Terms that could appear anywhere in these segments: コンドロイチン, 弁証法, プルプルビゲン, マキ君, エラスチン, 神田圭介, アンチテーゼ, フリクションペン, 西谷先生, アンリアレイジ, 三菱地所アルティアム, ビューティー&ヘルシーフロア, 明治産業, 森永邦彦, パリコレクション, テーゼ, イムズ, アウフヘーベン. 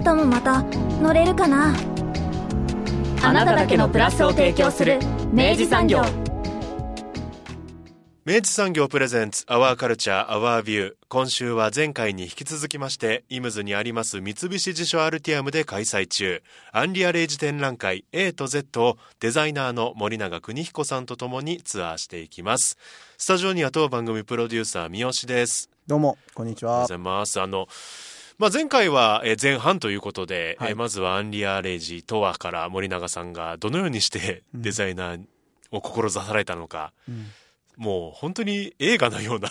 明日もまた乗れるかな。あなただけのプラスを提供する明治産業。明治産業プレゼンツアワーカルチャーアワービュー。今週は前回に引き続きましてイムズにあります三菱地所アルティアムで開催中アンリアレイジ展覧会 A と Z をデザイナーの森永邦彦さんとともにツアーしていきます。スタジオには当番組プロデューサー三好です。どうもこんにちは。おはようございます。前回は前半ということで、まずはアンリアレイジとはから森永さんがどのようにしてデザイナーを志されたのか、もう本当に映画のような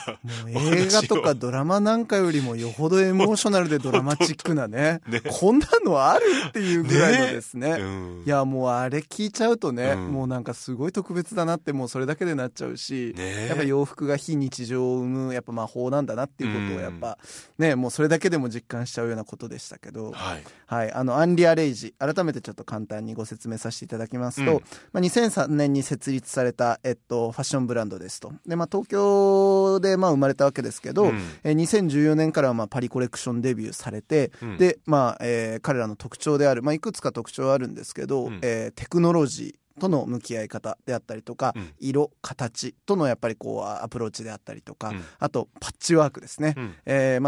映画とかドラマなんかよりもよほどエモーショナルでドラマチックな ねこんなのあるっていうぐらいのですね、うん、いやもうあれ聞いちゃうとね、もうなんかすごい特別だなってもうそれだけでなっちゃうし、やっぱ洋服が非日常を生むやっぱ魔法なんだなっていうことをやっぱ、もうそれだけでも実感しちゃうようなことでしたけど、アンリアレイジ改めてちょっと簡単にご説明させていただきますと、2003年に設立された、ファッションブランドです。で東京で生まれたわけですけど、2014年からはパリコレクションデビューされて、で彼らの特徴である、いくつか特徴あるんですけど、テクノロジーとの向き合い方であったりとか、色形とのやっぱりこうアプローチであったりとか、あとパッチワークですね、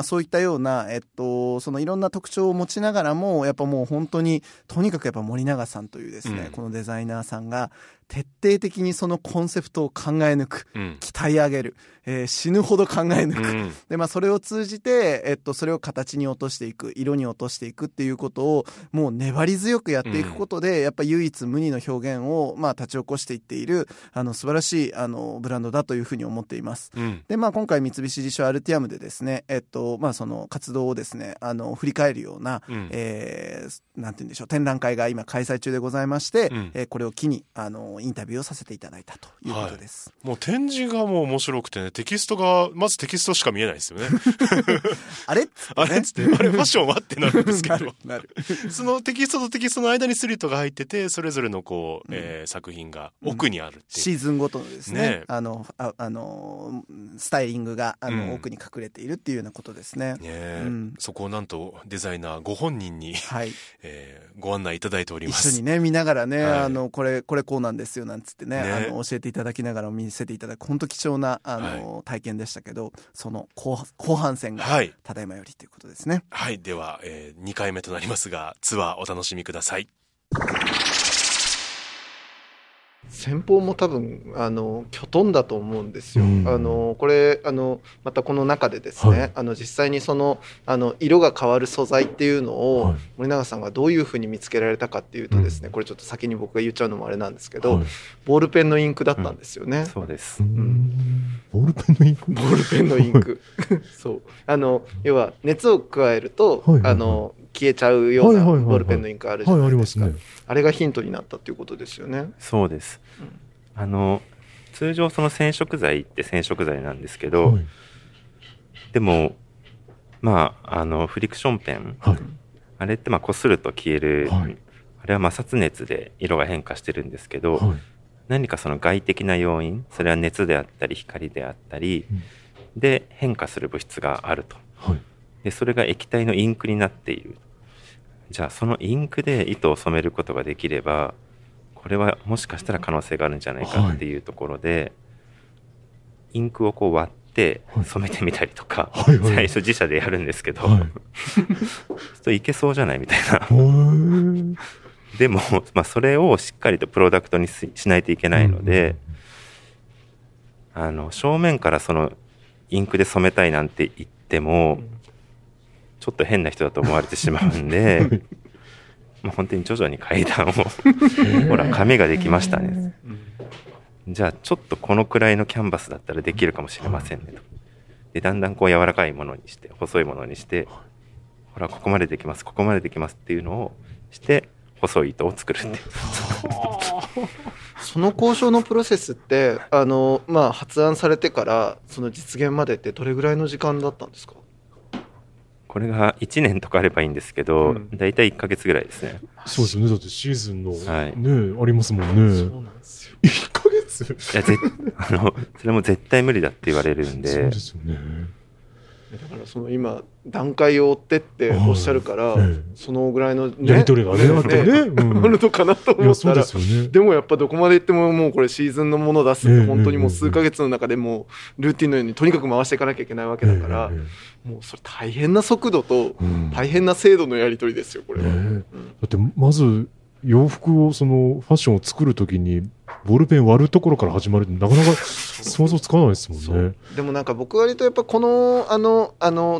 そういったような、そのいろんな特徴を持ちながらもやっぱもう本当にとにかくやっぱ森永さんというですね、このデザイナーさんが徹底的にそのコンセプトを考え抜く、鍛え上げる、死ぬほど考え抜く、でそれを通じて、それを形に落としていく、色に落としていくっていうことをもう粘り強くやっていくことで、やっぱ唯一無二の表現を、立ち起こしていっている素晴らしいブランドだというふうに思っています、で今回三菱地所アルティアムでですね、その活動をですね振り返るような、なんて言うんでしょう、展覧会が今開催中でございまして、これを機にインタビューをさせていただいたということです、もう展示がもう面白くてね、テキストがまずテキストしか見えないですよねあれっつって、あれファッションはってなるんですけどそのテキストとテキストの間にスリットが入ってて、それぞれのこう、作品が奥にあるっていう、シーズンごとのですね、スタイリングが奥に隠れているっていうようなことですね、そこをなんとデザイナーご本人に、ご案内いただいております。一緒にね見ながらね、これこうなんですなんつってね、教えていただきながら見せていただく本当貴重な体験でしたけど、その 後半戦がただいまよりということですね。では、2回目となりますがツアーお楽しみください。先方も多分キョトンだと思うんですよ、これまたこの中でですね、実際にその色が変わる素材っていうのを、森永さんがどういうふうに見つけられたかっていうとですね、これちょっと先に僕が言っちゃうのもあれなんですけど、ボールペンのインクだったんですよね、そうです、ボールペンのインクそう要は熱を加えると、消えちゃうようなボールペンのインクあるじゃないですか。あれがヒントになったっていうことですよね。そうです、通常その染色剤って染色剤なんですけど、でもフリクションペン、あれって擦ると消える、あれは摩擦熱で色が変化してるんですけど、何かその外的な要因、それは熱であったり光であったり、で変化する物質があると、でそれが液体のインクになっている。じゃあそのインクで糸を染めることができれば、これはもしかしたら可能性があるんじゃないかっていうところで、インクをこう割って染めてみたりとか、最初自社でやるんですけど、いけそうじゃないみたいなでも、それをしっかりとプロダクトにしないといけないので、正面からそのインクで染めたいなんて言っても、ちょっと変な人だと思われてしまうんで本当に徐々に階段をほら紙ができましたね、じゃあちょっとこのくらいのキャンバスだったらできるかもしれませんねと。でだんだんこう柔らかいものにして、細いものにして、ほらここまでできます、ここまでできますっていうのをして細い糸を作るっていうその交渉のプロセスって発案されてからその実現までってどれぐらいの時間だったんですか？これが1年とかあればいいんですけど、だいたい1ヶ月ぐらいですね。そうですよね。だってシーズンの、はい、ねありますもんね。そうなんですよ。1ヶ月いやそれも絶対無理だって言われるんで。そうですよね。だからその今段階を追ってっておっしゃるから、はい、そのぐらいの、ね、やり取りがねあってね、あるのかなと思ったら、ね、でもやっぱどこまで行ってももうこれシーズンのもの出すって本当にもう数ヶ月の中でもうルーティンのようにとにかく回していかなきゃいけないわけだから、もうそれ大変な速度と大変な精度のやり取りですよこれは、だってまず洋服をそのファッションを作るときにボールペン割るところから始まるってなかなか想像つかないですもんね。でもなんか僕割とやっぱこの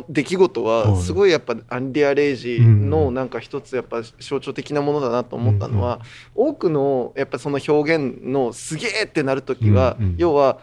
出来事はすごいやっぱアンリア・レイジのなんか一つやっぱ象徴的なものだなと思ったのは、多くのやっぱその表現のすげーってなるときは要は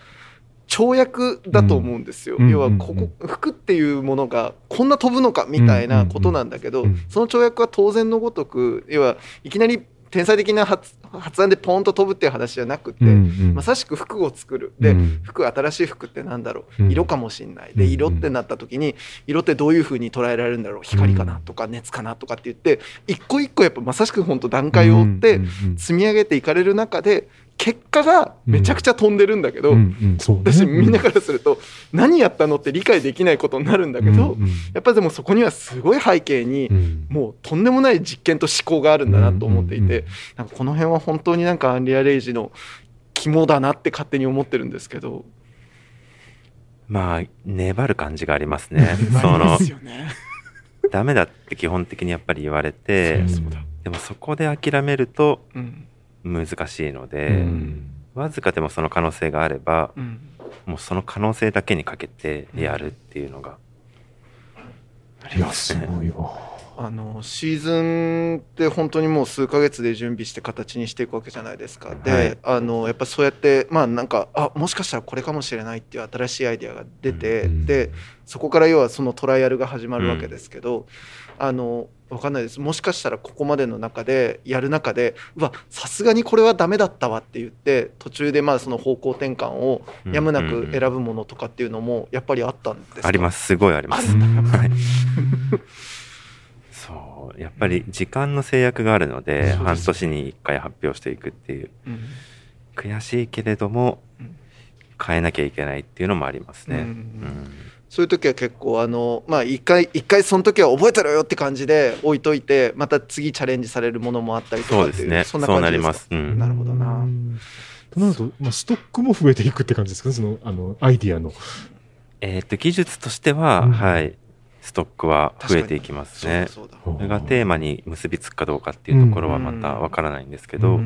跳躍だと思うんですよ、要はここ服っていうものがこんな飛ぶのかみたいなことなんだけど、その跳躍は当然のごとく要はいきなり天才的な 発案でポンと飛ぶっていう話じゃなくて、まさしく服を作るで、服新しい服ってなんだろう、色かもしんないで、色ってなった時に色ってどういう風に捉えられるんだろう、光かなとか熱かなとかって言って一個一個やっぱまさしく本当段階を追って積み上げていかれる中で結果がめちゃくちゃ飛んでるんだけど、私みんなからすると何やったのって理解できないことになるんだけど、やっぱでもそこにはすごい背景にもうとんでもない実験と思考があるんだなと思っていて、なんかこの辺は本当になんかアンリア・レイジの肝だなって勝手に思ってるんですけど、まあ粘る感じがありますね。ダメだって基本的にやっぱり言われて、でもそこで諦めると、難しいので、わずかでもその可能性があれば、もうその可能性だけにかけてやるっていうのが、いやすごいわ。シーズンって本当にもう数ヶ月で準備して形にしていくわけじゃないですか。で、はい、やっぱそうやってなんかもしかしたらこれかもしれないっていう新しいアイデアが出て、でそこから要はそのトライアルが始まるわけですけど、分かんないです。もしかしたらここまでの中でやる中で、うわさすがにこれはダメだったわって言って途中でその方向転換をやむなく選ぶものとかっていうのもやっぱりあったんですか？あります、すごいあります。そうやっぱり時間の制約があるので、半年に1回発表していくっていう、悔しいけれども変えなきゃいけないっていうのもありますね。そういう時は結構一回その時は覚えてろよって感じで置いといて、また次チャレンジされるものもあったりとかっていう。そうですね。そんな感じですか？そうなります。なるほどな。となると、ストックも増えていくって感じですかね、そのアイディアの。技術としては、はい、ストックは増えていきますね。そうだ。それがテーマに結びつくかどうかっていうところはまたわからないんですけど。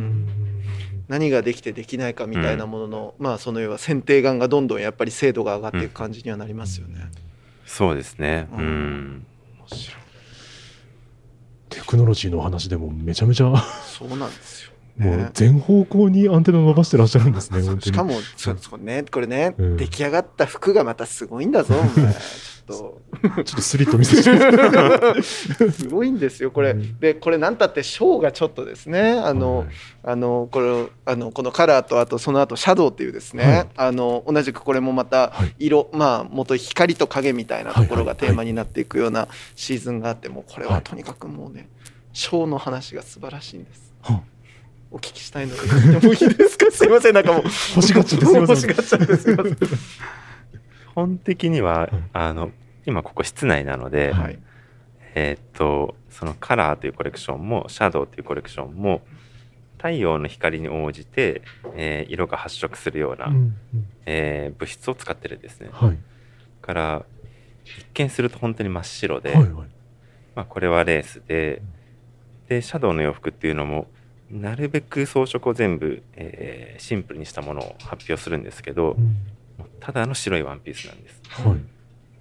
何ができてできないかみたいなものの、その要は選定眼がどんどんやっぱり精度が上がっていく感じにはなりますよね。そうですね。面白い。テクノロジーの話でもめちゃめちゃそうなんですよ、ね、もう全方向にアンテナ伸ばしてらっしゃるんですね。本当にしかもこれね、出来上がった服がまたすごいんだぞちょっとスリット見せてすごいんですよこれで。これ何たってショーがちょっとですね、このカラーと、あとその後シャドウっていうですね、同じくこれもまた色、元光と影みたいなところがテーマになっていくようなシーズンがあって、もうこれはとにかくもうね、ショーの話が素晴らしいんです。お聞きしたいのでもういいですか？すいません、なんかもう欲しがっちゃってすいません。基本的には今ここ室内なので、そのカラーというコレクションもシャドウというコレクションも太陽の光に応じて、色が発色するような、物質を使ってるんですね。だから一見すると本当に真っ白で、これはレースでシャドウの洋服っていうのもなるべく装飾を全部、シンプルにしたものを発表するんですけど、ただの白いワンピースなんです、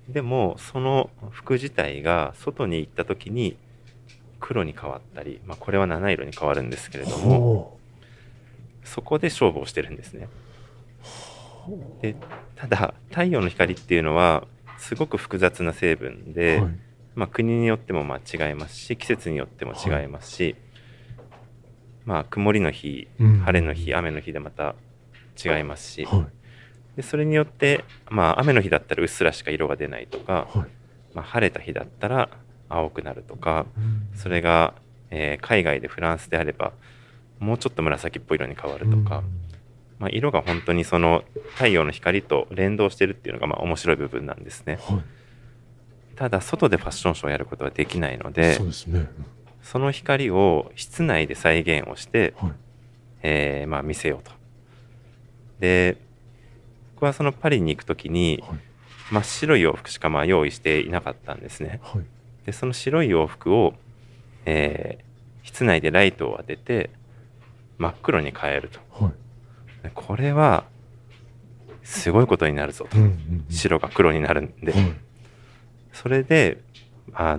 でもその服自体が外に行った時に黒に変わったり、これは七色に変わるんですけれども、そこで勝負をしてるんですね。でただ太陽の光っていうのはすごく複雑な成分で、まあ、国によってもまあ違いますし、季節によっても違いますし、まあ、曇りの日、晴れの日、雨の日でまた違いますし、でそれによって、まあ、雨の日だったらうっすらしか色が出ないとか、まあ、晴れた日だったら青くなるとか、それが海外でフランスであればもうちょっと紫っぽい色に変わるとか、まあ、色が本当にその太陽の光と連動してるっていうのがまあ面白い部分なんですね。ただ外でファッションショーをやることはできないので、そうですね、その光を室内で再現をして、まあ見せようと。で僕はそのパリに行くときに真っ白い洋服しかまあ用意していなかったんですね。でその白い洋服を、室内でライトを当てて真っ黒に変えると、これはすごいことになるぞと、白が黒になるんで、それでパ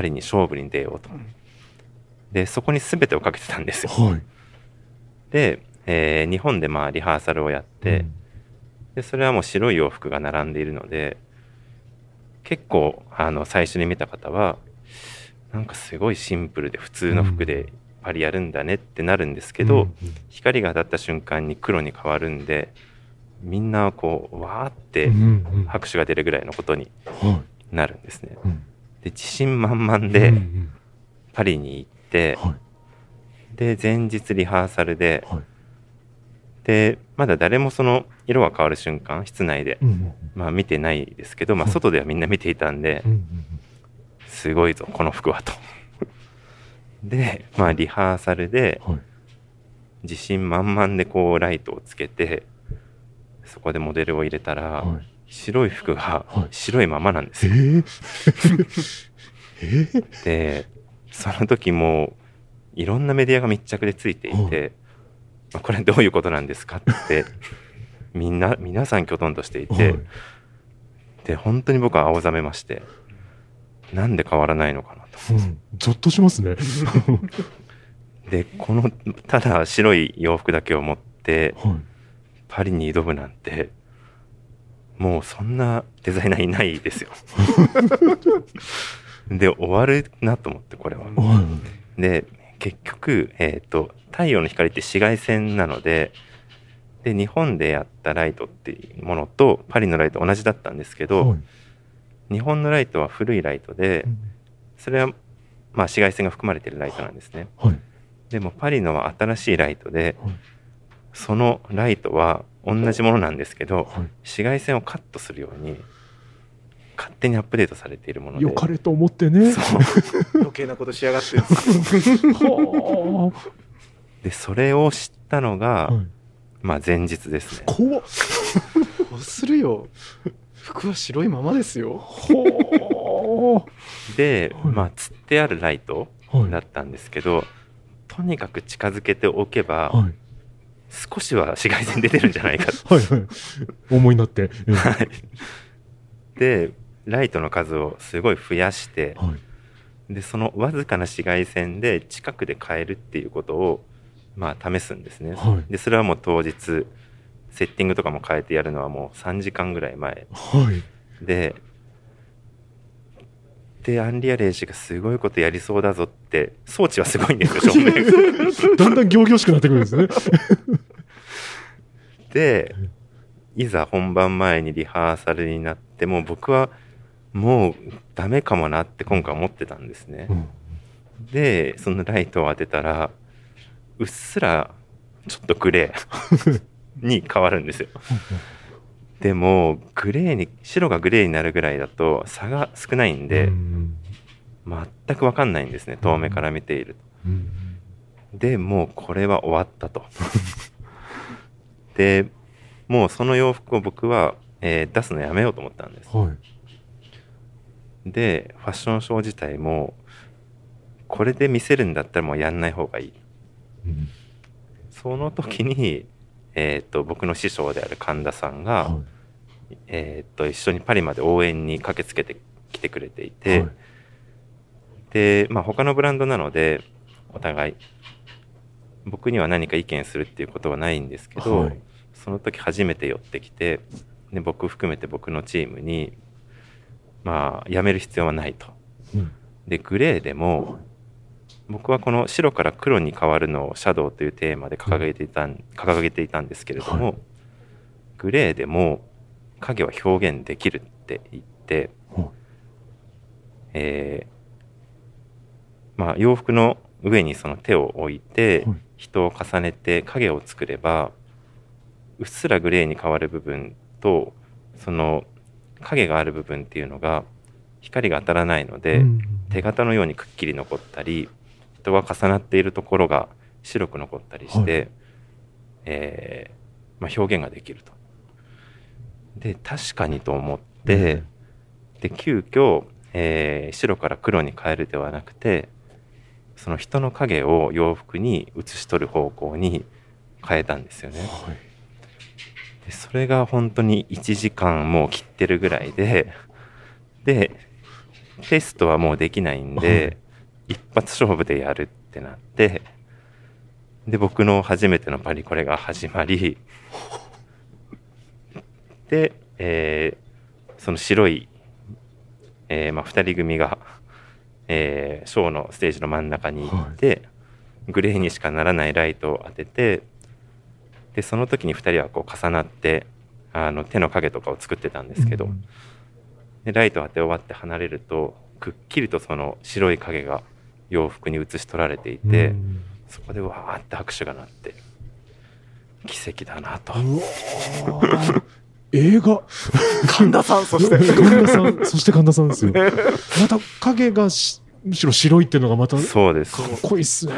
リに勝負に出ようと。でそこに全てをかけてたんですよ。で、日本でまあリハーサルをやって、でそれはもう白い洋服が並んでいるので、結構最初に見た方はなんかすごいシンプルで普通の服でパリやるんだねってなるんですけど、光が当たった瞬間に黒に変わるんで、みんなこうわーって拍手が出るぐらいのことになるんですね。で自信満々でパリに行って、で前日リハーサルで、でまだ誰もその色が変わる瞬間室内で、まあ、見てないですけど、まあ、外ではみんな見ていたんで、すごいぞこの服はとで、まあ、リハーサルで自信満々でこうライトをつけてそこでモデルを入れたら、白い服が白いままなんですよ。でその時もいろんなメディアが密着でついていて、まあ、これどういうことなんですかって皆さんきょとんとしていて、で本当に僕は青ざめまして、なんで変わらないのかなと、ゾッとしますねでこのただ白い洋服だけを持って、パリに挑むなんてもうそんなデザイナーいないですよで終わるなと思って、これは、で結局、太陽の光って紫外線なので、で日本でやったライトっていうものとパリのライト同じだったんですけど、日本のライトは古いライトで、それはまあ紫外線が含まれているライトなんですね。でもパリのは新しいライトで、そのライトは同じものなんですけど、紫外線をカットするように勝手にアップデートされているもので、よかれと思ってね、余計なことしやがってでそれを知ったのが、まあ、前日ですね。怖っどうするよ、服は白いままですよほで、まあ、つってあるライトだったんですけど、とにかく近づけておけば、少しは紫外線出てるんじゃないかと思いになって、でライトの数をすごい増やして、でそのわずかな紫外線で近くで変えるっていうことをまあ試すんですね。でそれはもう当日セッティングとかも変えてやるのはもう3時間ぐらい前、でアンリア・レイジがすごいことやりそうだぞって、装置はすごいんですよ、照明だんだん仰々しくなってくるんですねでいざ本番前にリハーサルになって、もう僕はもうダメかもなって今回思ってたんですね、でそのライトを当てたらうっすらちょっとグレーに変わるんですよでもグレーに、白がグレーになるぐらいだと差が少ないんで、全く分かんないんですね、遠目から見ていると、でもうこれは終わったとでもうその洋服を僕は、出すのやめようと思ったんです、でファッションショー自体もこれで見せるんだったらもうやんない方がいい、その時に、僕の師匠である神田さんが、一緒にパリまで応援に駆けつけてきてくれていて、で、まあ、他のブランドなのでお互い僕には何か意見するっていうことはないんですけど、その時初めて寄ってきて、で僕含めて僕のチームにまあ、やめる必要はないと。でグレーでも僕はこの白から黒に変わるのをシャドウというテーマで掲げていたんですけれども、はい、グレーでも影は表現できるって言って、はい、まあ、洋服の上にその手を置いて人を重ねて影を作ればうっすらグレーに変わる部分とその影がある部分っていうのが光が当たらないので、うん、手形のようにくっきり残ったり人が重なっているところが白く残ったりして、はい、まあ、表現ができると。で確かにと思って、うん、で急遽、白から黒に変えるではなくてその人の影を洋服に写し取る方向に変えたんですよね、はい。でそれが本当に1時間もう切ってるぐらいでテストはもうできないんで、はい、一発勝負でやるってなって、で僕の初めてのパリコレが始まりで、その白い、まあ、2人組が、ショーのステージの真ん中に行って、はい、グレーにしかならないライトを当てて、でその時に2人はこう重なって手の影とかを作ってたんですけど、うん、でライト当て終わって離れるとくっきりとその白い影が洋服に映し取られていて、うん、そこでわーって拍手が鳴って奇跡だなと。映画神田さん、そして神田さんですよ。また影がむしろ白いっていうのがまたそうですかっこいいっすね。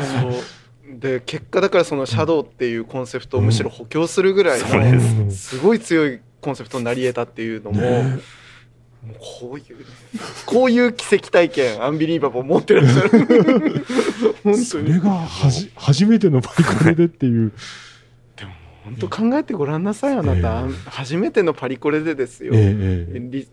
で結果だからそのシャドウっていうコンセプトをむしろ補強するぐらいのすごい強いコンセプトになり得たっていうのも、ね、もうこういう奇跡体験アンビリーバボー持ってらっしゃる本当にそれが初めてのパリコレでっていうでも本当考えてごらんなさいあなた、初めてのパリコレでですよ、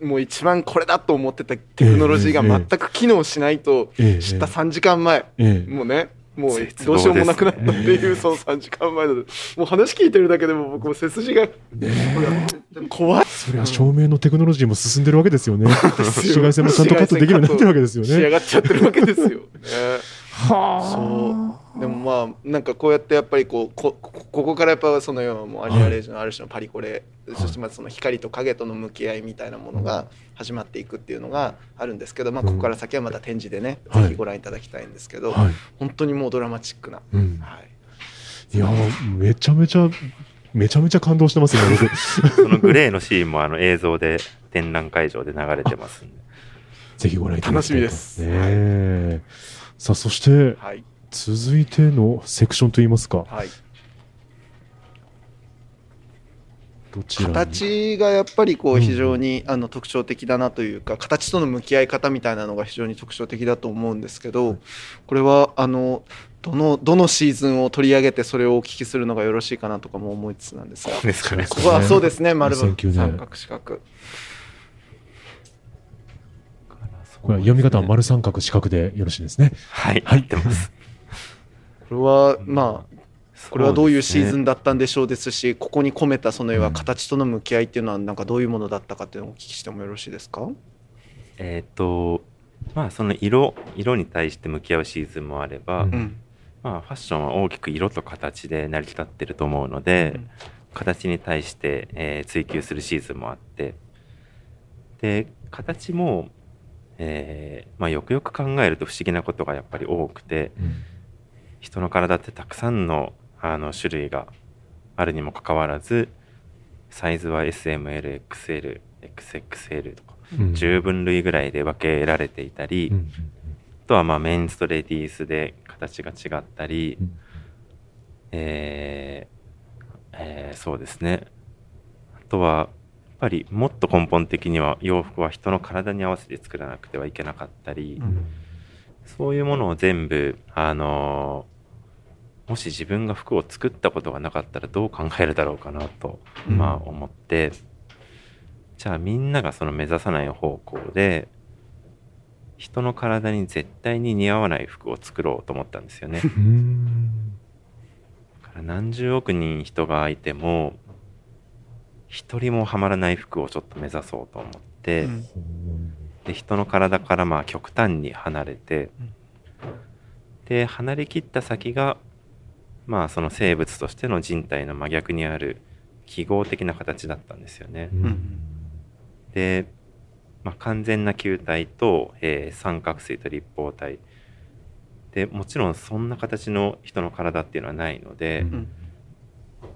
もう一番これだと思ってたテクノロジーが全く機能しないと知った3時間前、もうねもうどうしようもなくなったっていうその3時間前だと、もう話聞いてるだけでも僕も背筋が、ね、怖い。それは照明のテクノロジーも進んでるわけですよね。紫外線もちゃんとカットできるようになってるわけですよね。仕上がっちゃってるわけですよね。はそうでもまあなんかこうやってやっぱりここからやっぱそのようなもうアニマレージのある種のパリコレ、はい、そしてまずその光と影との向き合いみたいなものが始まっていくっていうのがあるんですけど、まあ、ここから先はまた展示でね、うん、ぜひご覧いただきたいんですけど、はい、本当にもうドラマチックな、うん、はい、いやめちゃめちゃ感動してますねそのグレーのシーンも映像で展覧会場で流れてますんでぜひご覧いただきたいと思います、ね、楽しみです、はい。さあそして、はい、続いてのセクションといいますか、はい、どちらに形がやっぱり非常に特徴的だなというか、形との向き合い方みたいなのが非常に特徴的だと思うんですけど、はい、これはどのシーズンを取り上げてそれをお聞きするのがよろしいかなとかも思いつつなんですが、ここはそうですね、丸分三角四角、これ読み方は丸三角四角でよろしいですね。はい、入ってます。これはまあこれはどういうシーズンだったんでしょうですし、ここに込めたその絵は形との向き合いっていうのはなんかどういうものだったかっていうのをお聞きしてもよろしいですか。まあその色に対して向き合うシーズンもあれば、うん、まあファッションは大きく色と形で成り立ってると思うので、うん、形に対して、追求するシーズンもあって、で形もまあ、よくよく考えると不思議なことがやっぱり多くて、うん、人の体ってたくさんの、種類があるにもかかわらずサイズは SML、XL、XXL とか、うん、10分類ぐらいで分けられていたり、うん、あとはまあメンズとレディースで形が違ったり、うん、そうですね、あとはやっぱりもっと根本的には洋服は人の体に合わせて作らなくてはいけなかったり、うん、そういうものを全部もし自分が服を作ったことがなかったらどう考えるだろうかなと、うん、まあ思って、じゃあみんながその目指さない方向で人の体に絶対に似合わない服を作ろうと思ったんですよね。だから何十億人人がいても一人もはまらない服をちょっと目指そうと思って、うん、って人の体からまあ極端に離れて、で離れきった先がまあその生物としての人体の真逆にある記号的な形だったんですよね。うん、で、まあ、完全な球体と、三角錐と立方体で、もちろんそんな形の人の体っていうのはないので、うん、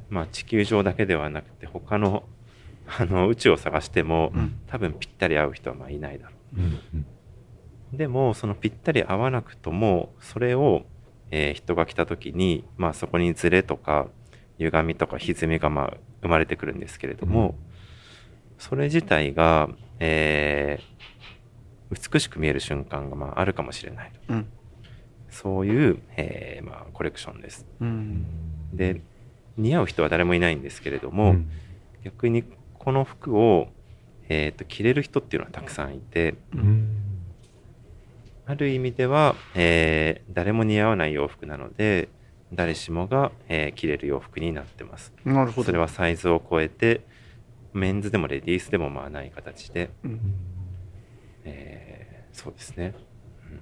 まあ、地球上だけではなくて他の宇宙を探しても、うん、多分ぴったり合う人はまあいないだろう、うん、でもそのぴったり合わなくともそれを、人が来た時に、まあ、そこにズレとか歪みとか歪みがまあ生まれてくるんですけれども、うん、それ自体が、美しく見える瞬間がまああるかもしれない、うん、そういう、まあ、コレクションです、うん、で似合う人は誰もいないんですけれども、うん、逆にこの服を、着れる人っていうのはたくさんいて、うん、ある意味では、誰も似合わない洋服なので誰しもが、着れる洋服になってます。なるほど。それはサイズを超えてメンズでもレディースでもまあない形で、うん、そうですね、うん、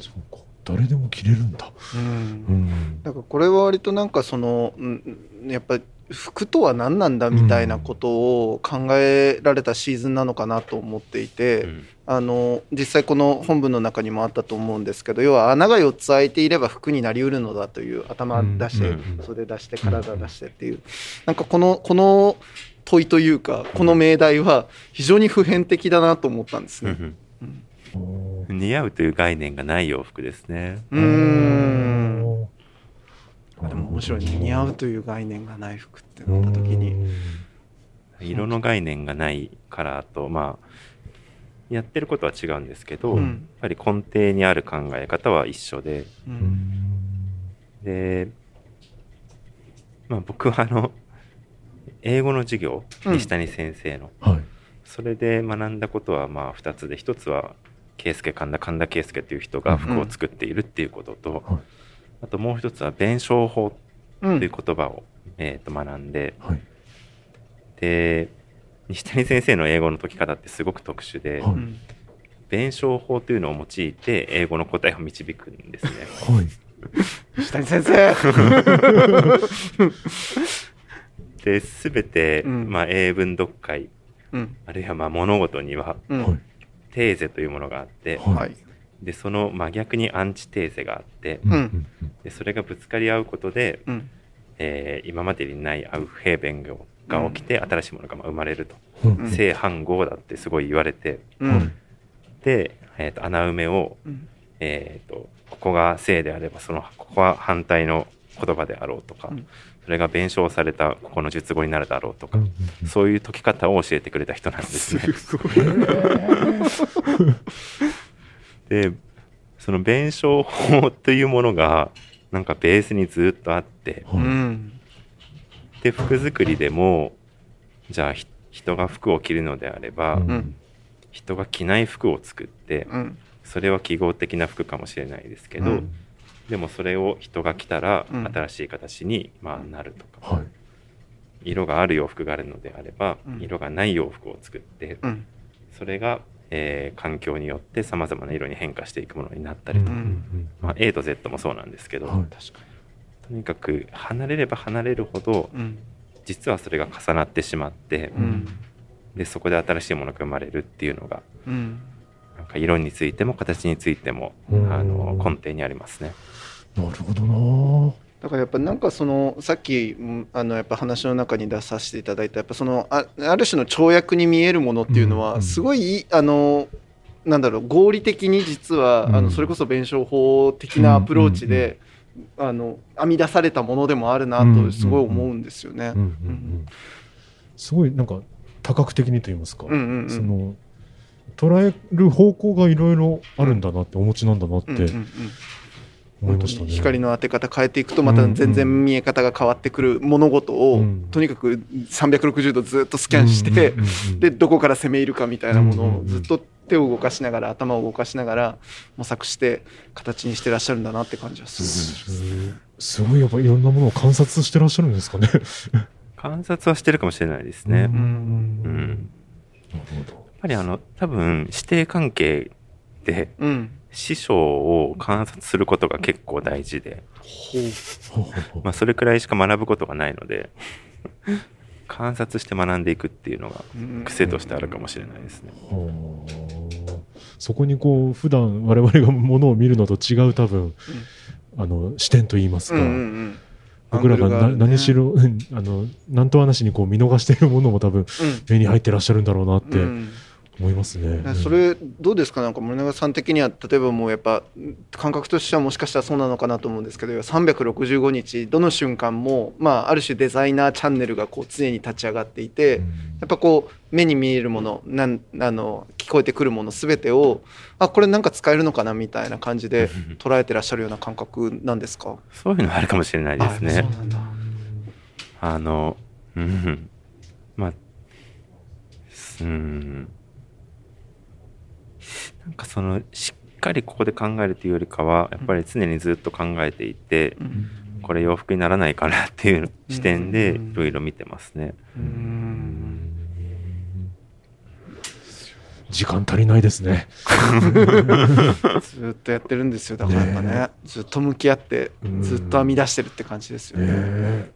そうか、誰でも着れるんだ。うん、だからこれは割となんかそのやっぱり服とは何なんだみたいなことを考えられたシーズンなのかなと思っていて、うん、実際この本文の中にもあったと思うんですけど、要は穴が4つ開いていれば服になりうるのだという、頭出して、うん、袖出して体出してっていう、なんかこの問いというかこの命題は非常に普遍的だなと思ったんですね、うんうん、似合うという概念がない洋服ですね。でも面白い、似合うという概念がない服ってなった時に、色の概念がないカラーと、まあやってることは違うんですけど、うん、やっぱり根底にある考え方は一緒で、うん、で、まあ、僕は英語の授業、西谷先生の、うん、はい、それで学んだことはまあ2つで、1つは神田圭介という人が服を作っているっていうことと、うん、はい、あともう一つは弁証法という言葉を、学んで、はい、で西谷先生の英語の解き方ってすごく特殊で、はい、弁証法というのを用いて英語の答えを導くんですね、はい、西谷先生で全て、まあ、英文読解、うん、あるいはまあ物事には、うん、テーゼというものがあって、はい、でその真逆にアンチテーゼがあって、うん、でそれがぶつかり合うことで、うん、今までにないアウフヘーベンが起きて、うん、新しいものが生まれると、うん、正反合だってすごい言われて、うん、で、穴埋めを、ここが正であればそのここは反対の言葉であろうとか、うん、それが弁証されたここの述語になるだろうとか、うん、そういう解き方を教えてくれた人なんですね。すごいでその弁証法というものがなんかベースにずっとあって、うん、で服作りでもじゃあ人が服を着るのであれば、うん、人が着ない服を作って、うん、それは記号的な服かもしれないですけど、うん、でもそれを人が着たら新しい形にまあなるとか、うん、はい、色がある洋服があるのであれば、うん、色がない洋服を作って、うん、それが環境によってさまざまな色に変化していくものになったりとか、うん、まあ、A と Z もそうなんですけど、はい、確かにとにかく離れれば離れるほど、うん、実はそれが重なってしまって、うん、でそこで新しいものが生まれるっていうのが、うん、なんか色についても形についても、うん、根底にありますね。なるほどな。だからやっぱなんかそのさっきやっぱ話の中に出させていただいたやっぱその ある種の跳躍に見えるものっていうのはすごいなんだろう、合理的に実はそれこそ弁証法的なアプローチで編み出されたものでもあるなとすごい思うんですよね。すごいなんか多角的にと言いますか、その捉える方向がいろいろあるんだなって、お持ちなんだなって、本当に光の当て方変えていくとまた全然見え方が変わってくる物事をとにかく360度ずっとスキャンして、でどこから攻め入るかみたいなものをずっと手を動かしながら頭を動かしながら模索して形にしてらっしゃるんだなって感じがする。すごいやっぱいろんなものを観察してらっしゃるんですかね。観察はしてるかもしれないですね。なるほど。ぱり多分師弟関係で、うん、師匠を観察することが結構大事で、まあ、それくらいしか学ぶことがないので観察して学んでいくっていうのが癖としてあるかもしれないですね、うん、そこにこう普段我々がものを見るのと違う多分、うん、視点といいますか、うんうんうん、僕らが何しろ何と話にこう見逃しているものも多分目に入ってらっしゃるんだろうなって、うんうん思いますね。それどうですか、なんか森永さん的には例えばもうやっぱ感覚としてはもしかしたらそうなのかなと思うんですけど、365日どの瞬間も、まあ、ある種デザイナーチャンネルがこう常に立ち上がっていて、うん、やっぱこう目に見えるもの聞こえてくるもの全てをこれなんか使えるのかなみたいな感じで捉えてらっしゃるような感覚なんですか？そういうのあるかもしれないですね。そうなんだ。まあなんかしっかりここで考えるというよりかはやっぱり常にずっと考えていて、うん、これ洋服にならないかなっていう視点でいろいろ見てますね、うんうん、時間足りないですねずっとやってるんですよ。だからやっぱ ねずっと向き合ってずっと編み出してるって感じですよね、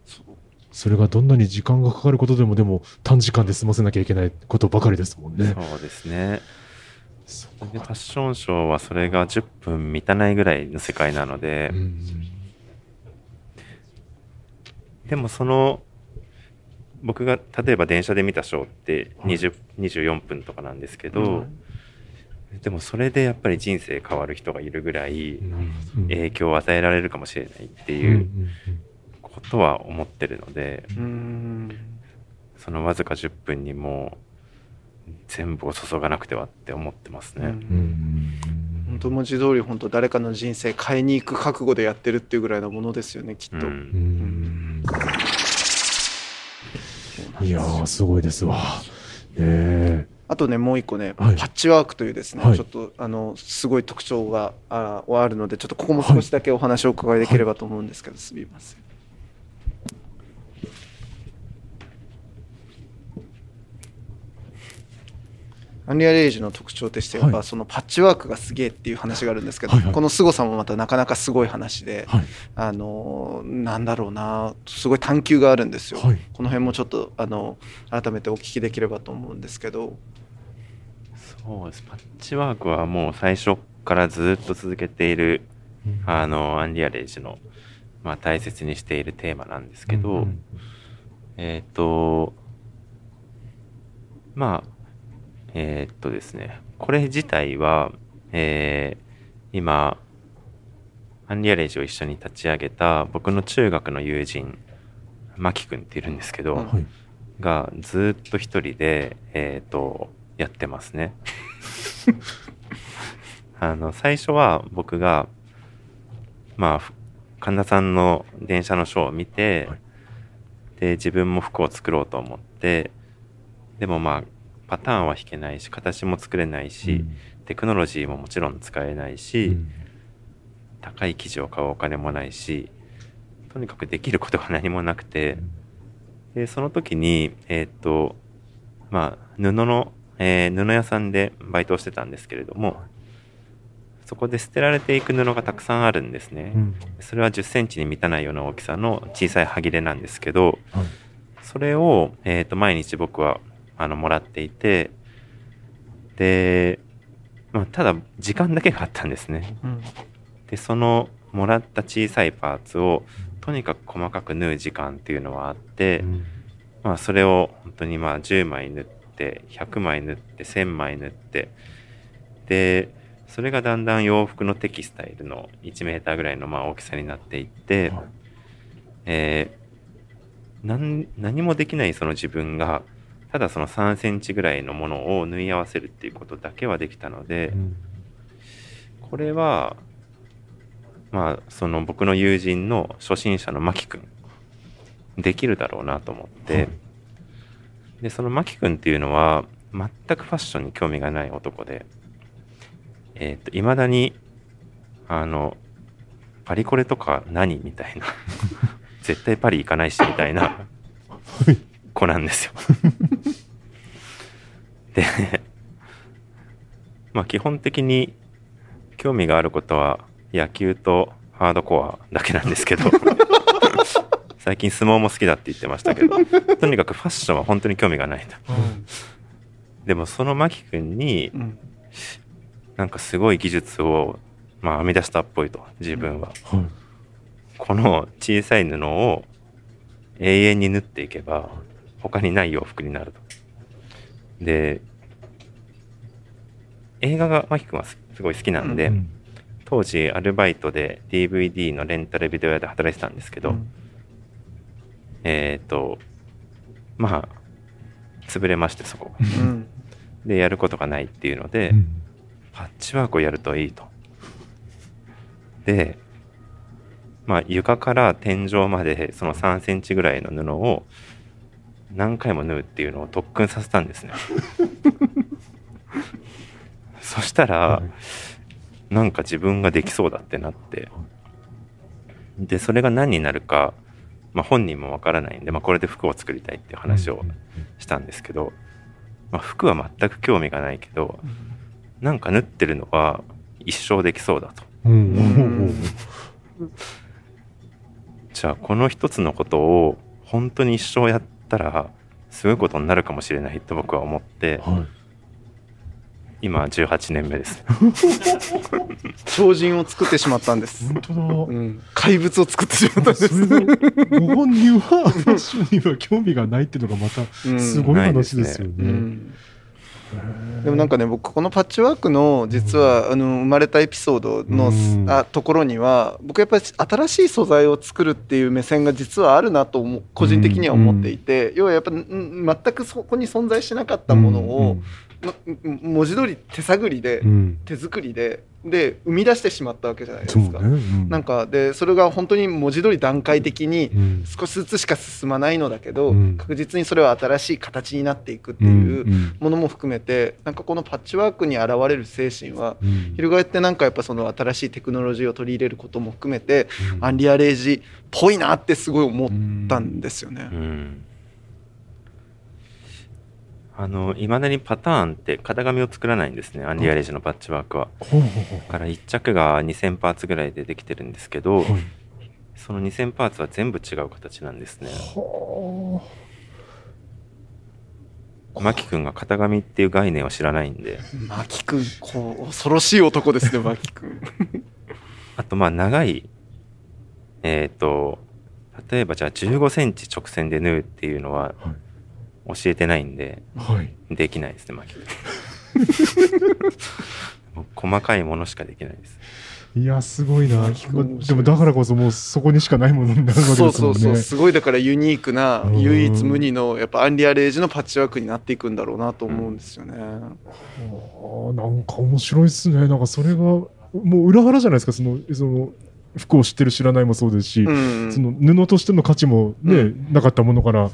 それがどんなに時間がかかることでもでも短時間で済ませなきゃいけないことばかりですもんね。そうですね。でファッションショーはそれが10分満たないぐらいの世界なので、うん、でも僕が例えば電車で見たショーって24分とかなんですけど、うん、でもそれでやっぱり人生変わる人がいるぐらい影響を与えられるかもしれないっていうことは思ってるので、うん、そのわずか10分にも全部を注がなくてはって思ってますね、うん、本当文字通り本当誰かの人生変えに行く覚悟でやってるっていうぐらいのものですよねきっと、うんうん、いやーすごいですわ、あとねもう一個ね、はい、パッチワークというですね、はい、ちょっとすごい特徴があるのでちょっとここも少しだけお話をお伺いできればと思うんですけど、はい、すみません。アンリアルエイジの特徴としてやっぱそのパッチワークがすげえっていう話があるんですけど、はいはい、この凄さもまたなかなかすごい話で、はい、なんだろうなすごい探求があるんですよ、はい、この辺もちょっと改めてお聞きできればと思うんですけど。そうです。パッチワークはもう最初からずっと続けている、うん、アンリアルエイジの、まあ、大切にしているテーマなんですけど、うんうん、まあですね、これ自体は、今アンリアレージを一緒に立ち上げた僕の中学の友人マキ君っているんですけど、はい、がずっと一人で、やってますね最初は僕が、まあ、神田さんの電車のショーを見て、はい、で自分も服を作ろうと思って、でもまあパターンは弾けないし形も作れないし、うん、テクノロジーももちろん使えないし、うん、高い生地を買うお金もないし、とにかくできることが何もなくて、でその時に、まあ、布屋さんでバイトをしてたんですけれども、そこで捨てられていく布がたくさんあるんですね、うん、それは10センチに満たないような大きさの小さい端切れなんですけど、はい、それを、毎日僕はもらっていて、で、まあ、ただ時間だけがあったんですね、うん、でそのもらった小さいパーツをとにかく細かく縫う時間っていうのはあって、うんまあ、それを本当にまあ10枚縫って100枚縫って1000枚縫って、でそれがだんだん洋服のテキスタイルの1メーターぐらいのまあ大きさになっていって、はい何もできないその自分がただその3センチぐらいのものを縫い合わせるっていうことだけはできたので、うん、これはまあその僕の友人の初心者のマキ君できるだろうなと思って、はい、でそのマキ君っていうのは全くファッションに興味がない男で、いまだにパリコレとか何みたいな絶対パリ行かないしみたいな子なんですよでまあ、基本的に興味があることは野球とハードコアだけなんですけど最近相撲も好きだって言ってましたけどとにかくファッションは本当に興味がないと、うん、でもそのマキ君に、うん、なんかすごい技術を、まあ、編み出したっぽいと自分は、うんはい、この小さい布を永遠に縫っていけば他にない洋服になると。で映画がマキ君はすごい好きなんで、うん、当時アルバイトで DVD のレンタルビデオ屋で働いてたんですけど、うん、まあ潰れましてそこが、うん、でやることがないっていうので、うん、パッチワークをやるといいと。でまあ床から天井までその3センチぐらいの布を何回も縫うっていうのを特訓させたんですねそしたらなんか自分ができそうだってなって、でそれが何になるか、まあ、本人もわからないんで、まあ、これで服を作りたいっていう話をしたんですけど、まあ、服は全く興味がないけどなんか縫ってるのは一生できそうだと、うん、じゃあこの一つのことを本当に一生やったらすごいことになるかもしれないと僕は思って、はい、今18年目です超人を作ってしまったんです。本当だ、うん、怪物を作ってしまったんです。ご本人はファッションには興味がないっていうのがまたすごい話ですよね、うんうん、でもなんかね、僕このパッチワークの実は生まれたエピソードの、うん、ところには僕やっぱり新しい素材を作るっていう目線が実はあるなと個人的には思っていて、うん、要はやっぱり全くそこに存在しなかったものを、うんうん、文字通り手探りで、うん、手作りで生み出してしまったわけじゃないですか。 そうね、うん、なんかでそれが本当に文字通り段階的に少しずつしか進まないのだけど、うん、確実にそれは新しい形になっていくっていうものも含めて、なんかこのパッチワークに現れる精神は、うん、翻ってなんかやっぱその新しいテクノロジーを取り入れることも含めて、うん、アンリアレイジっぽいなってすごい思ったんですよね、うんうん。いまだにパターンって型紙を作らないんですね、アンリアレイジのパッチワークは。ほうほうほう。だから1着が2000パーツぐらいでできてるんですけど、はい、その2000パーツは全部違う形なんですね。ほう。マキ君が型紙っていう概念を知らないんで。マキ君、こう恐ろしい男ですねマキ君あとまあ長い例えばじゃあ15センチ直線で縫うっていうのは、はい、教えてないんで、はい、できないですねマキ君細かいものしかできないです。いやすごいな。でもだからこそもうそこにしかないものになるわけですもんね。そうそうそう、すごいだからユニークな唯一無二のやっぱアンリアレイジのパッチワークになっていくんだろうなと思うんですよね、うん。なんか面白いですね。なんかそれがもう裏腹じゃないですか。その服を知ってる知らないもそうですし、うん、その布としての価値も、ね、うん、なかったものから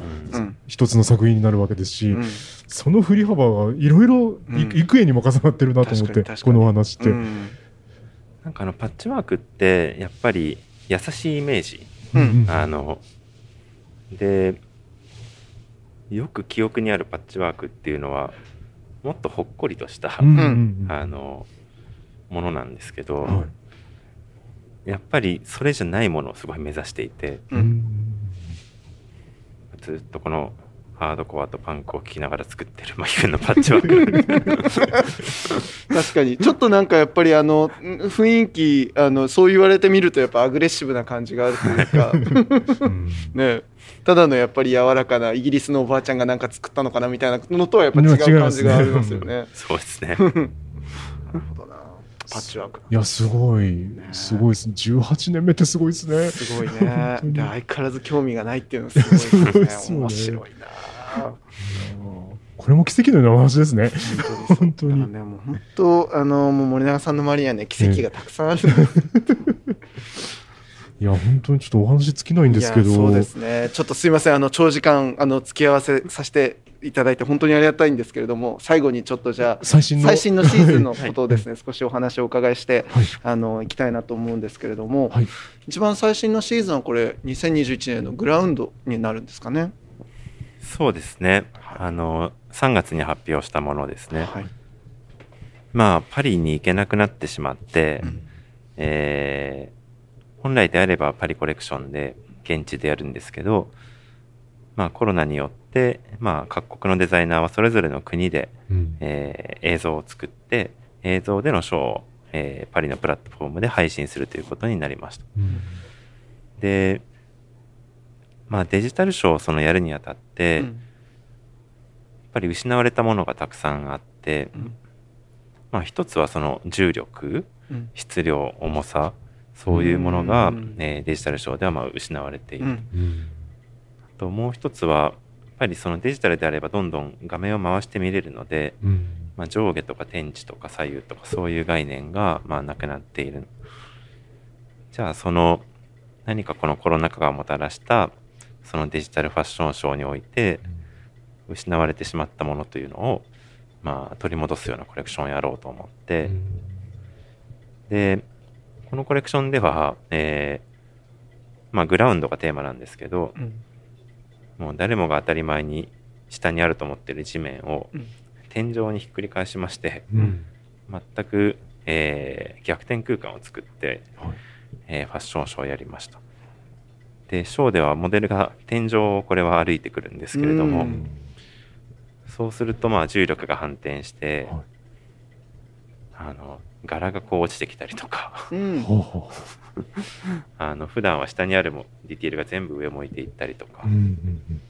一つの作品になるわけですし、うん、その振り幅がいろいろ幾重にも重なってるなと思って、うん、この話って、うん、なんかパッチワークってやっぱり優しいイメージ、うん、でよく記憶にあるパッチワークっていうのはもっとほっこりとした、うん、ものなんですけど、はい、やっぱりそれじゃないものをすごい目指していて、うん、ずっとこのハードコアとパンクを聴きながら作ってるマキ君のパッチワーク確かにちょっとなんかやっぱり雰囲気そう言われてみるとやっぱアグレッシブな感じがあるというかね、ただのやっぱり柔らかなイギリスのおばあちゃんがなんか作ったのかなみたいなのとはやっぱ違う感じがありますよねそうですねなるほどな。パッチワーク、いやすごい、ね、すごいですね。18年目ってすごいですね。すごいねで相変わらず興味がないっていうのはすごいですね面白いなこれも奇跡のような話ですね本当にね、もう本当もう森永さんの周りにはね奇跡がたくさんある、ねいや本当にちょっとお話尽きないんですけど、いやそうですね、ちょっとすいません長時間付き合わせさせていただいて本当にありがたいんですけれども、最後にちょっとじゃあ最新のシーズンのことをですね、はい、少しお話をお伺いして、はい、いきたいなと思うんですけれども、はい、一番最新のシーズンはこれ2021年のグラウンドになるんですかね。そうですね、3月に発表したものですね、はい、まあパリに行けなくなってしまって、うん本来であればパリコレクションで現地でやるんですけど、まあ、コロナによって、まあ、各国のデザイナーはそれぞれの国で、うん映像を作って映像でのショーを、パリのプラットフォームで配信するということになりました、うん、で、まあ、デジタルショーをそのやるにあたって、うん、やっぱり失われたものがたくさんあって、うんまあ、一つはその重力、うん、質量、重さそういうものが、うんデジタルショーではまあ失われている、うんもう一つはやっぱりそのデジタルであればどんどん画面を回して見れるので、うんまあ、上下とか天地とか左右とかそういう概念がまあなくなっている。じゃあその何かこのコロナ禍がもたらしたそのデジタルファッションショーにおいて失われてしまったものというのをまあ取り戻すようなコレクションをやろうと思って、うん、でこのコレクションでは、まあ、グラウンドがテーマなんですけど、うんもう誰もが当たり前に下にあると思っている地面を天井にひっくり返しまして、うん、全く、逆転空間を作って、はいファッションショーをやりました。でショーではモデルが天井をこれは歩いてくるんですけれども、うん、そうするとまあ重力が反転して、はい、柄がこう落ちてきたりとか、うん、普段は下にあるもディティールが全部上向いていったりとか、うんうん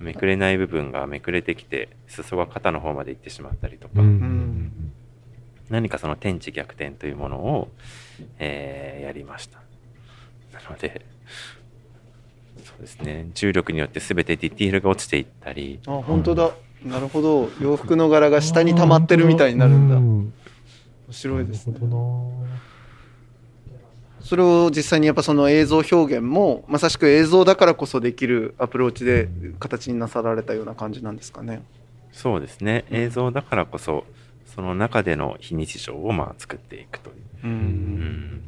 うん、めくれない部分がめくれてきて裾が肩の方まで行ってしまったりとか、うんうんうん、何かその天地逆転というものを、やりました。なのでそうですね、重力によって全てディティールが落ちていったり、あ、本当だ、なるほど、洋服の柄が下に溜まってるみたいになるんだ、うん、面白いですね。それを実際にやっぱその映像表現もまさしく映像だからこそできるアプローチで形になさられたような感じなんですかね。そうですね、映像だからこそその中での非日常をまあ作っていくという、うんうん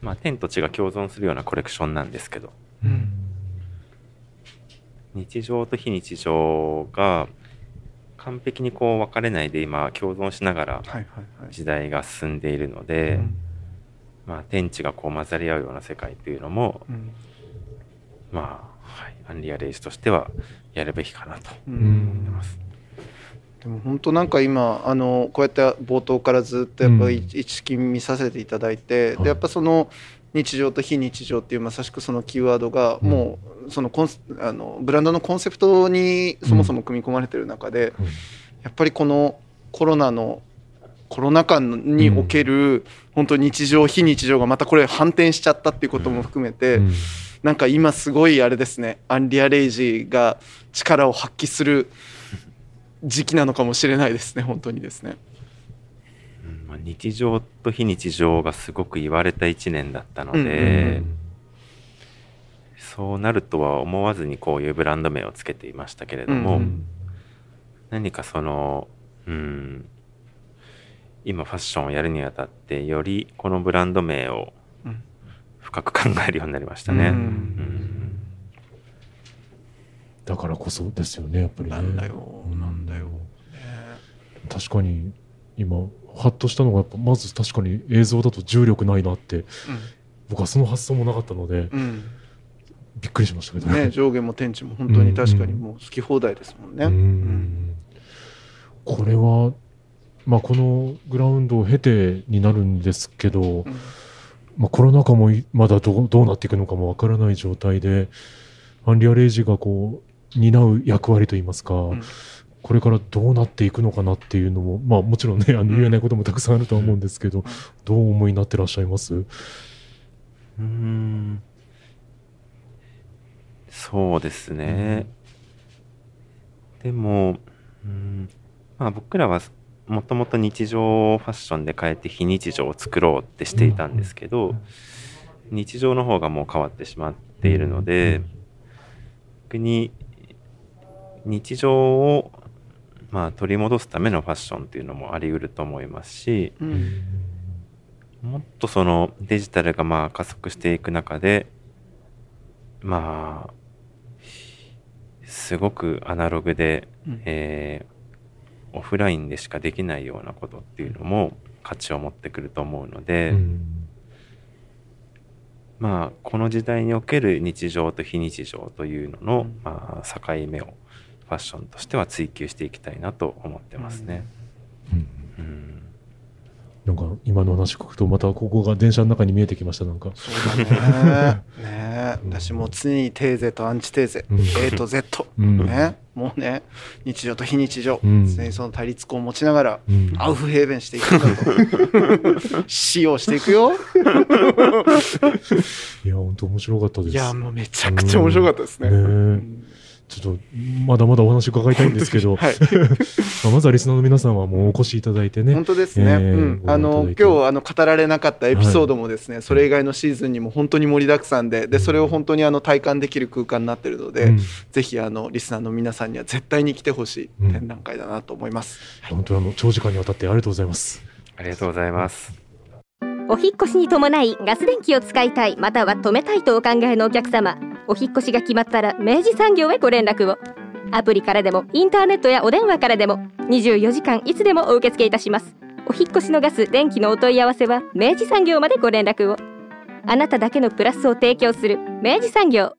まあ、天と地が共存するようなコレクションなんですけど、うん、日常と非日常が完璧にこう分かれないで今共存しながら時代が進んでいるので、はいはいはいうんまあ、天地がこう混ざり合うような世界というのも、うん、まあ、はい、アンリアレイジとしてはやるべきかなと思ってます、うん、でも本当なんか今こうやって冒頭からずっとやっぱり一金見させていただいて、うん、でやっぱその日常と非日常っていうまさしくそのキーワードがもうそのブランドのコンセプトにそもそも組み込まれてる中で、うんうん、やっぱりこのコロナ禍における本当日常、非日常がまたこれ反転しちゃったっていうことも含めて、なんか今すごいあれですね、アンリアレイジが力を発揮する時期なのかもしれないですね、本当にですね。日常と非日常がすごく言われた1年だったので、うんうんうん、そうなるとは思わずにこういうブランド名をつけていましたけれども、うんうん、何かその、うん今ファッションをやるにあたってよりこのブランド名を深く考えるようになりましたね、うんうん、だからこそですよね、やっぱり、ね、なんだよ、確かに今ハッとしたのがやっぱまず確かに映像だと重力ないなって、うん、僕はその発想もなかったので、うん、びっくりしましたけど ね上下も天地も本当に確かにもう好き放題ですもんね、うんうん、これはまあ、このグラウンドを経てになるんですけど、うんまあ、コロナ禍もまだどうなっていくのかもわからない状態で、アンリアレイジがこう担う役割といいますか、うん、これからどうなっていくのかなっていうのも、まあ、もちろんね言えないこともたくさんあるとは思うんですけど、うん、どう思いになってらっしゃいます？そうですね、でもまあ、僕らはもともと日常をファッションで変えて非日常を作ろうってしていたんですけど、日常の方がもう変わってしまっているので、逆に日常をまあ取り戻すためのファッションっていうのもあり得ると思いますし、もっとそのデジタルがまあ加速していく中で、まあすごくアナログでオフラインでしかできないようなことっていうのも価値を持ってくると思うので、うん、まあこの時代における日常と非日常というのの、うん、まあ、境目をファッションとしては追求していきたいなと思ってますね、うんうんうん、なんか今の話聞くとまたここが電車の中に見えてきました。なんかそうだ ね、私も常にテーゼとアンチテーゼ、うん、A と Z、うんね、もうね、日常と非日常、うん、常にその対立を持ちながら、うん、アウフヘーベンしていくんだと使用していくよいや本当面白かったです。いやもうめちゃくちゃ面白かったですね、うんね、ちょっとまだまだお話伺いたいんですけど、はい、まずはリスナーの皆さんはもうお越しいただいてね、本当ですね、うん、今日語られなかったエピソードもですね、はい、それ以外のシーズンにも本当に盛りだくさん でそれを本当に体感できる空間になっているので、うん、ぜひリスナーの皆さんには絶対に来てほしい展覧会だなと思います、うん、本当に長時間にわたってありがとうございます。ありがとうございます。お引越しに伴いガス電気を使いたい、または止めたいとお考えのお客様、お引越しが決まったら明治産業へご連絡を。アプリからでもインターネットやお電話からでも24時間いつでもお受け付けいたします。お引越しのガス・電気のお問い合わせは明治産業までご連絡を。あなただけのプラスを提供する明治産業。